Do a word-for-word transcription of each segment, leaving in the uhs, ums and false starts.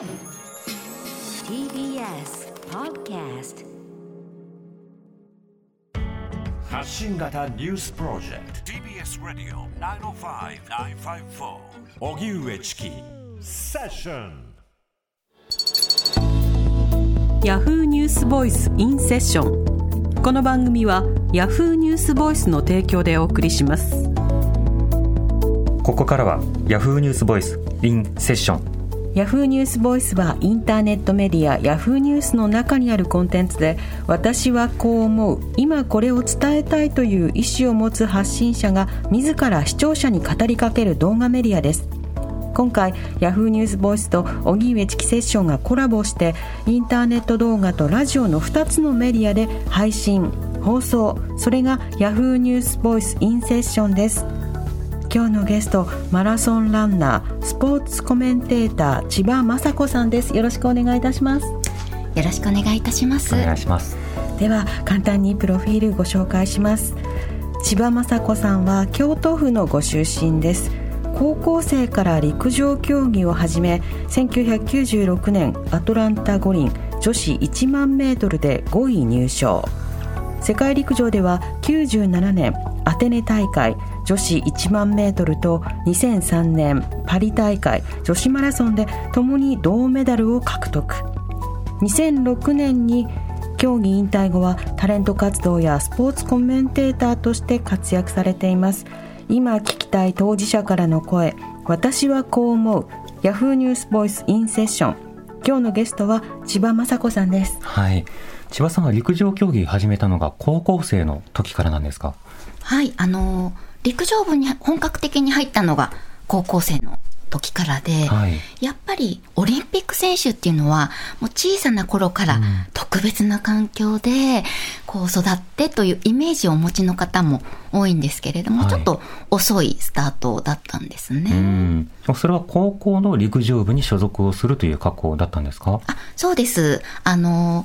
ティービーエス Podcast 発信型ニュースプロジェクト ティービーエス Radio きゅうまるご きゅうごよんおぎゅうえちきセッション Yahoo ニュースボイス in セッション。この番組は Yahoo ニュースボイスの提供でお送りします。ここからは Yahoo ニュースボイス in セッション。ヤフーニュースボイスはインターネットメディアヤフーニュースの中にあるコンテンツで、私はこう思う、今これを伝えたいという意思を持つ発信者が自ら視聴者に語りかける動画メディアです。今回ヤフーニュースボイスと荻上チキセッションがコラボして、インターネット動画とラジオのふたつのメディアで配信放送、それがヤフーニュースボイスインセッションです。今日のゲスト、マラソンランナー、スポーツコメンテーター、千葉真子さんです。よろしくお願いいたします。よろしくお願いいたします。お願いします。では簡単にプロフィールご紹介します。千葉真子さんは京都府のご出身です。高校生から陸上競技を始め、せんきゅうひゃくきゅうじゅうろくねんアトランタ五輪女子いちまんメートルでごい入賞。世界陸上ではきゅうじゅうななねんアテネ大会女子いちまんメートルとにせんさんねんパリ大会女子マラソンでともに銅メダルを獲得。にせんろくねんに競技引退後はタレント活動やスポーツコメンテーターとして活躍されています。今聞きたい当事者からの声、私はこう思う、ヤフーニュースボイスインセッション。今日のゲストは千葉真子さんです。はい、千葉さんは陸上競技始めたのが高校生の時からなんですか？はい、あの陸上部に本格的に入ったのが高校生の時からで、はい、やっぱりオリンピック選手っていうのはもう小さな頃から特別な環境でこう育ってというイメージをお持ちの方も多いんですけれども、はい、ちょっと遅いスタートだったんですね。うん、それは高校の陸上部に所属をするという格好だったんですか？あ、そうです。あの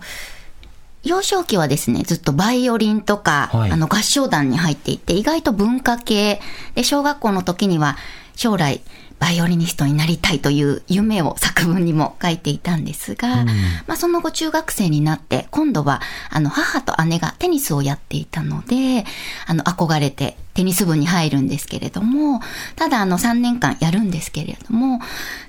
幼少期はですね、ずっとバイオリンとか、はい、あの合唱団に入っていて、意外と文化系で、小学校の時には将来バイオリニストになりたいという夢を作文にも書いていたんですが、うん、まあ、その後中学生になって今度はあの母と姉がテニスをやっていたので、あの憧れてテニス部に入るんですけれども、ただあのさんねんかんやるんですけれども、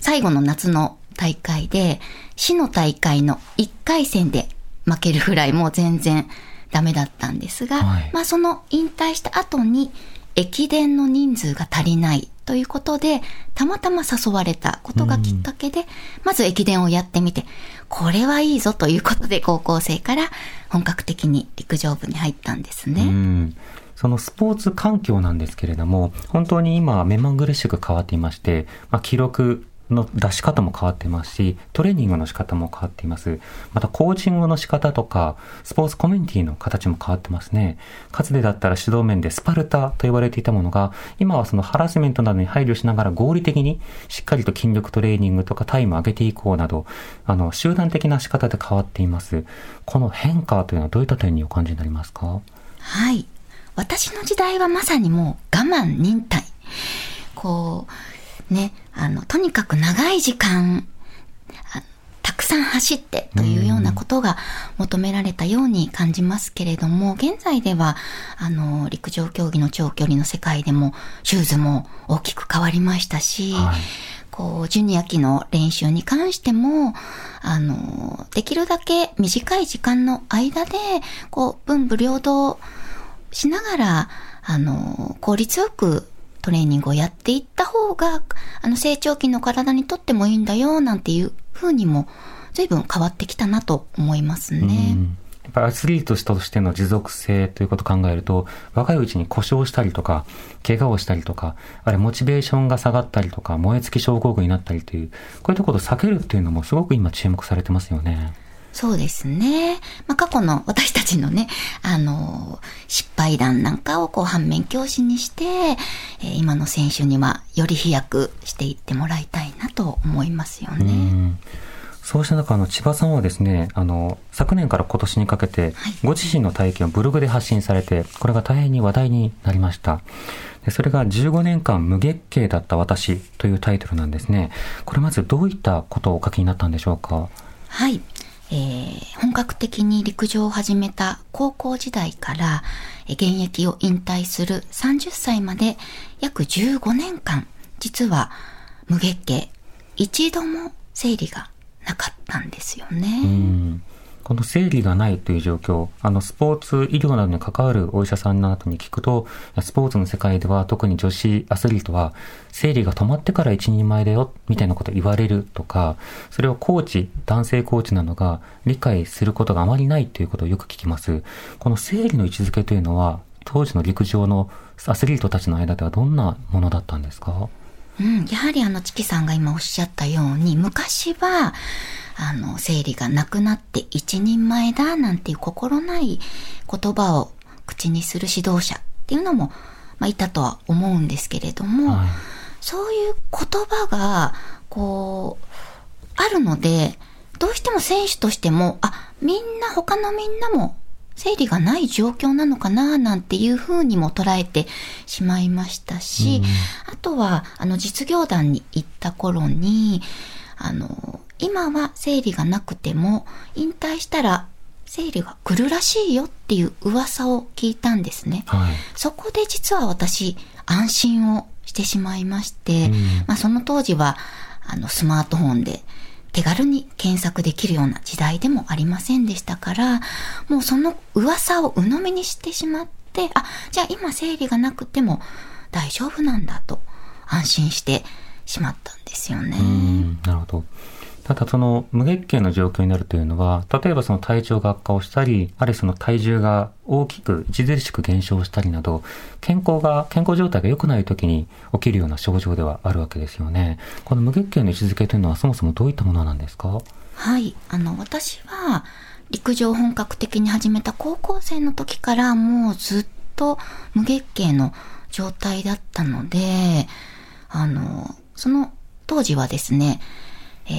最後の夏の大会で市の大会のいっかいせんで負けるぐらいもう全然ダメだったんですが、はい、まあその引退した後に駅伝の人数が足りないということで、たまたま誘われたことがきっかけで、うん、まず駅伝をやってみて、これはいいぞということで高校生から本格的に陸上部に入ったんですね。うん、そのスポーツ環境なんですけれども、本当に今目まぐるしく変わっていまして、まあ、記録の出し方も変わってますし、トレーニングの仕方も変わっています。またコーチングの仕方とかスポーツコミュニティの形も変わってますね。かつてだったら指導面でスパルタと言われていたものが、今はそのハラスメントなどに配慮しながら合理的にしっかりと筋力トレーニングとかタイムを上げていこうなど、あの集団的な仕方で変わっています。この変化というのはどういった点にお感じになりますか？はい、私の時代はまさにもう我慢忍耐、こうね、あのとにかく長い時間たくさん走ってというようなことが求められたように感じますけれども、現在ではあの陸上競技の長距離の世界でもシューズも大きく変わりましたし、はい、こうジュニア期の練習に関してもあのできるだけ短い時間の間でこう文武両道しながらあの効率よくトレーニングをやっていった方があの成長期の体にとってもいいんだよなんていう風にも随分変わってきたなと思いますね。うん、やっぱアスリートとしての持続性ということを考えると、若いうちに故障したりとか怪我をしたりとか、あれモチベーションが下がったりとか燃え尽き症候群になったりという、こういうところを避けるというのもすごく今注目されてますよね。そうですね。まあ、過去の私たちのね、あのー、失敗談なんかをこう反面教師にして、えー、今の選手にはより飛躍していってもらいたいなと思いますよね。うん、そうした中、あの千葉さんはですね、あの昨年から今年にかけて、はい、ご自身の体験をブログで発信されて、これが大変に話題になりました。それがじゅうごねんかん無月経だった私というタイトルなんですね。これまずどういったことをお書きになったんでしょうか。はい、えー、本格的に陸上を始めた高校時代から現役を引退するさんじゅっさいまで約じゅうごねんかん、実は無月経一度も生理がなかったんですよね。うん、この生理がないという状況、あのスポーツ医療などに関わるお医者さんなどに聞くと、スポーツの世界では特に女子アスリートは生理が止まってから一人前だよみたいなことを言われるとか、それをコーチ、男性コーチなどが理解することがあまりないということをよく聞きます。この生理の位置づけというのは当時の陸上のアスリートたちの間ではどんなものだったんですか。うん、やはりあのチキさんが今おっしゃったように、昔はあの生理がなくなって一人前だなんていう心ない言葉を口にする指導者っていうのも、まあ、いたとは思うんですけれども、はい、そういう言葉がこうあるので、どうしても選手としても、あ、みんな他のみんなも生理がない状況なのかななんていうふうにも捉えてしまいましたし、うん、あとはあの実業団に行った頃に、あの今は生理がなくても引退したら生理が来るらしいよっていう噂を聞いたんですね、はい、そこで実は私安心をしてしまいまして、うん、まあ、その当時はあのスマートフォンで手軽に検索できるような時代でもありませんでしたから、もうその噂を鵜呑みにしてしまって、あ、じゃあ今生理がなくても大丈夫なんだと安心してしまったんですよね。うーん、なるほど。ただその無月経の状況になるというのは、例えばその体調が悪化をしたり、あるいはその体重が大きく著しく減少したりなど、健康が健康状態が良くない時に起きるような症状ではあるわけですよね。この無月経の位置づけというのはそもそもどういったものなんですか。はい、あの私は陸上を本格的に始めた高校生の時からもうずっと無月経の状態だったので、あのその当時はですね、えー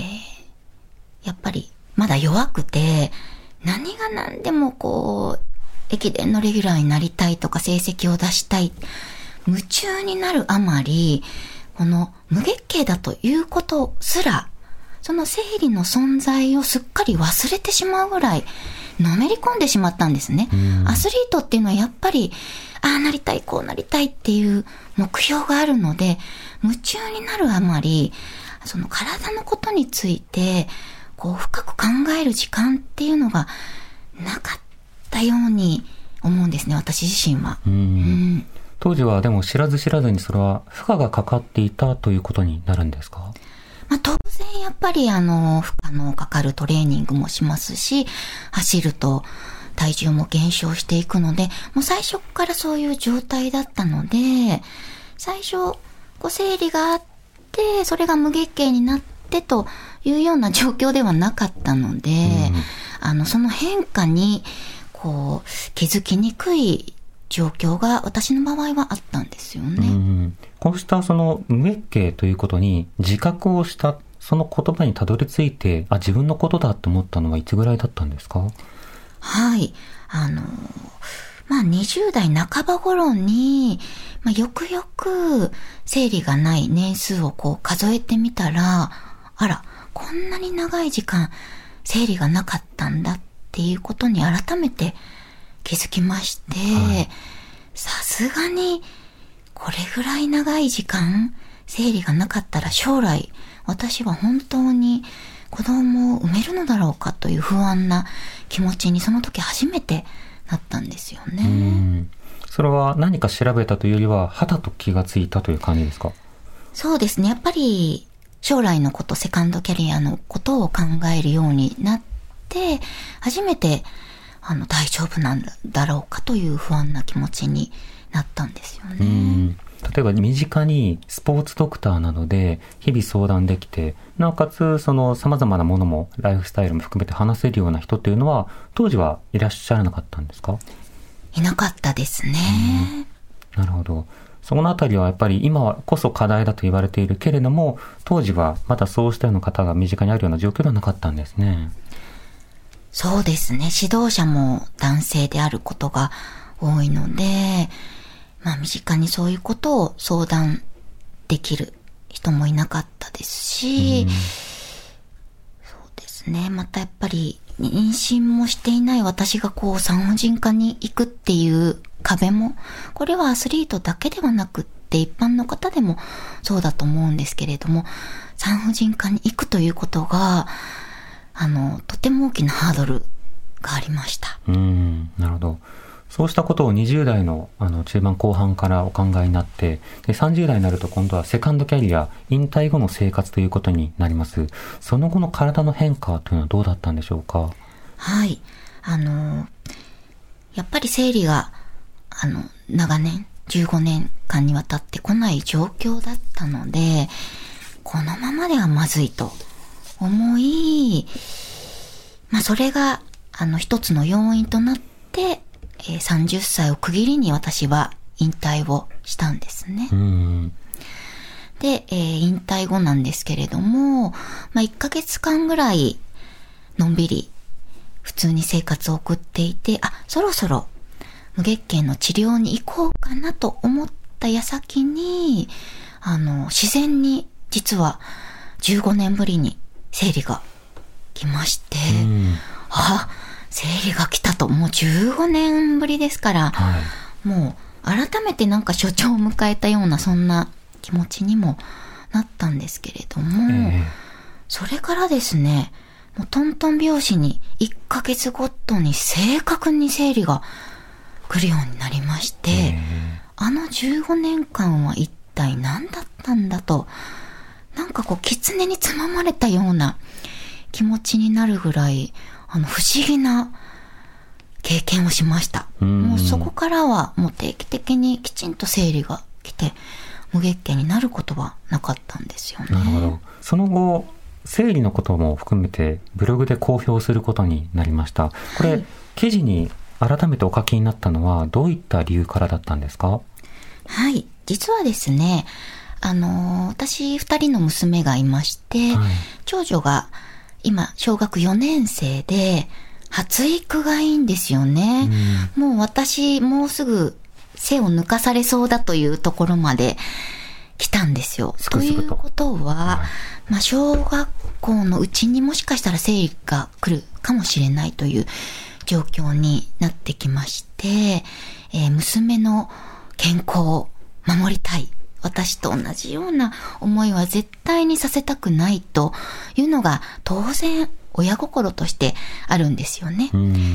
やっぱりまだ弱くて、何が何でもこう駅伝のレギュラーになりたいとか成績を出したい、夢中になるあまり、この無月経だということすら、その生理の存在をすっかり忘れてしまうぐらいのめり込んでしまったんですね。アスリートっていうのはやっぱり、ああなりたいこうなりたいっていう目標があるので、夢中になるあまり、その体のことについてこう深く考える時間っていうのがなかったように思うんですね、私自身は。うん、うん、当時はでも知らず知らずにそれは負荷がかかっていたということになるんですか。まあ、当然やっぱりあの負荷のかかるトレーニングもしますし、走ると体重も減少していくので、もう最初からそういう状態だったので、最初こう生理があってそれが無月経になってでというような状況ではなかったので、うん、あのその変化にこう気づきにくい状況が私の場合はあったんですよね。うん、こうしたその無月経ということに自覚をした、その言葉にたどり着いて、あ、自分のことだと思ったのはいつぐらいだったんですか。はい、あのまあにじゅうだいなかば頃に、まあ、よくよく生理がない年数をこう数えてみたら、あら、こんなに長い時間生理がなかったんだっていうことに改めて気づきまして、さすがにこれぐらい長い時間生理がなかったら将来私は本当に子供を産めるのだろうかという不安な気持ちにその時初めてなったんですよね。うん、それは何か調べたというよりは肌と気がついたという感じですか。そうですね、やっぱり将来のこと、セカンドキャリアのことを考えるようになって、初めてあの大丈夫なんだろうかという不安な気持ちになったんですよね。うん、例えば身近にスポーツドクターなどで日々相談できて、なおかつその様々なものもライフスタイルも含めて話せるような人というのは当時はいらっしゃらなかったんですか。いなかったですね。うん、なるほど。そのあたりはやっぱり今こそ課題だと言われているけれども、当時はまだそうしたような方が身近にあるような状況ではなかったんですね。そうですね、指導者も男性であることが多いので、まあ身近にそういうことを相談できる人もいなかったですし、うん、そうですね、またやっぱり妊娠もしていない私がこう産婦人科に行くっていう壁も、これはアスリートだけではなくって一般の方でもそうだと思うんですけれども、産婦人科に行くということがあのとても大きなハードルがありました。うん、なるほど。そうしたことをにじゅう代 の, あの中盤後半からお考えになって、でさんじゅう代になると今度はセカンドキャリア、引退後の生活ということになります。その後の体の変化というのはどうだったんでしょうか？はい、あのやっぱり生理があの長年じゅうごねんかんにわたってこない状況だったので、このままではまずいと思い、まあ、それがあの一つの要因となってさんじゅっさいを区切りに私は引退をしたんですね。うん、で、えー、引退後なんですけれども、まあ、いっかげつかんぐらいのんびり普通に生活を送っていて、あ、そろそろ無月経の治療に行こうかなと思った矢先に、あの自然に実はじゅうごねんぶりに生理が来まして、あ、生理が来たと、もうじゅうごねんぶりですから、はい、もう改めてなんか初潮を迎えたようなそんな気持ちにもなったんですけれども、えー、それからですね、もうトントン拍子にいっかげつごとに正確に生理が来るようになりまして、えー、あのじゅうごねんかんは一体何だったんだと、なんかこう狐につままれたような気持ちになるぐらい、あの不思議な経験をしました。もうそこからはもう定期的にきちんと生理が来て、無月経になることはなかったんですよね。なるほど。その後生理のことも含めてブログで公表することになりました。これ、はい、記事に改めてお書きになったのはどういった理由からだったんですか？はい、実はですね、あのー、私ふたりの娘がいまして、はい、長女が今小学よねんせいで発育がいいんですよね、うん、もう私もうすぐ背を抜かされそうだというところまで来たんですよ。すくすくと。ということは、はい、まあ、小学校のうちにもしかしたら生理が来るかもしれないという状況になってきまして、えー、娘の健康を守りたい、私と同じような思いは絶対にさせたくないというのが当然親心としてあるんですよね。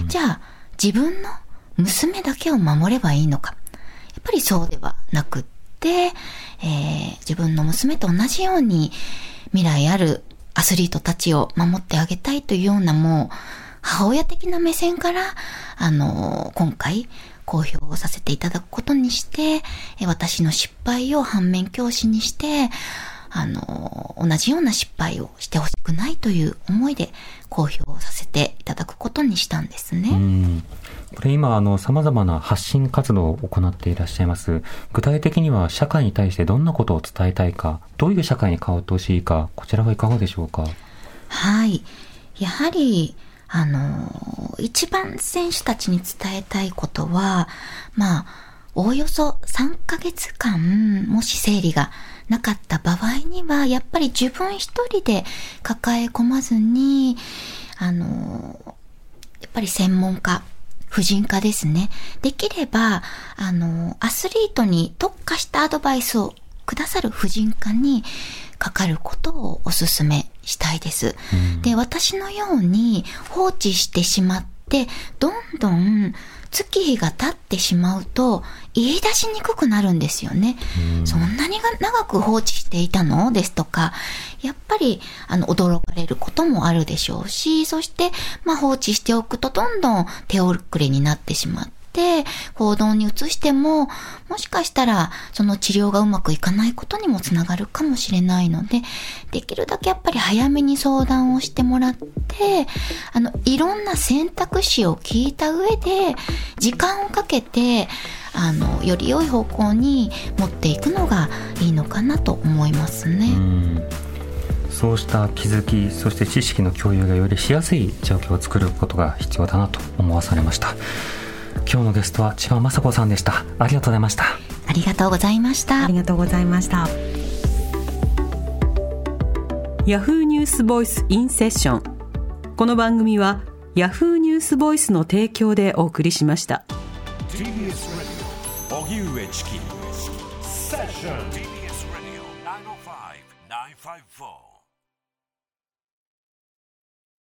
じゃあ自分の娘だけを守ればいいのか、やっぱりそうではなくって、えー、自分の娘と同じように未来あるアスリートたちを守ってあげたいというような、もう母親的な目線から、あのー、今回公表をさせていただくことにして、私の失敗を反面教師にして、あの、同じような失敗をしてほしくないという思いで公表をさせていただくことにしたんですね。うん、これ今あの様々な発信活動を行っていらっしゃいます。具体的には社会に対してどんなことを伝えたいか、どういう社会に変わってほしいか、こちらはいかがでしょうか？はい、やはりあの一番選手たちに伝えたいことは、まあおおよそさんかげつかんもし生理がなかった場合には、やっぱり自分一人で抱え込まずに、あのやっぱり専門家、婦人科ですね、できればあのアスリートに特化したアドバイスをくださる婦人科にかかることをお勧めしたいです、うん、で、私のように放置してしまって、どんどん月日が経ってしまうと言い出しにくくなるんですよね、うん、そんなに長く放置していたのですとか、やっぱりあの驚かれることもあるでしょうし、そして、まあ、放置しておくとどんどん手遅れになってしまって、行動に移してももしかしたらその治療がうまくいかないことにもつながるかもしれないので、できるだけやっぱり早めに相談をしてもらって、あのいろんな選択肢を聞いた上で時間をかけて、あのより良い方向に持っていくのがいいのかなと思いますね。うん、そうした気づき、そして知識の共有がよりしやすい状況を作ることが必要だなと思わされました。今日のゲストは千葉真子さんでした。ありがとうございました。ありがとうございました。ありがとうございました。ヤフーニュースボイスインセッション。この番組はヤフーニュースボイスの提供でお送りしました。 ティービーエス ラジオ荻上チキセッション ティービーエス ラジオ ナインオーファイブ ナインファイブフォー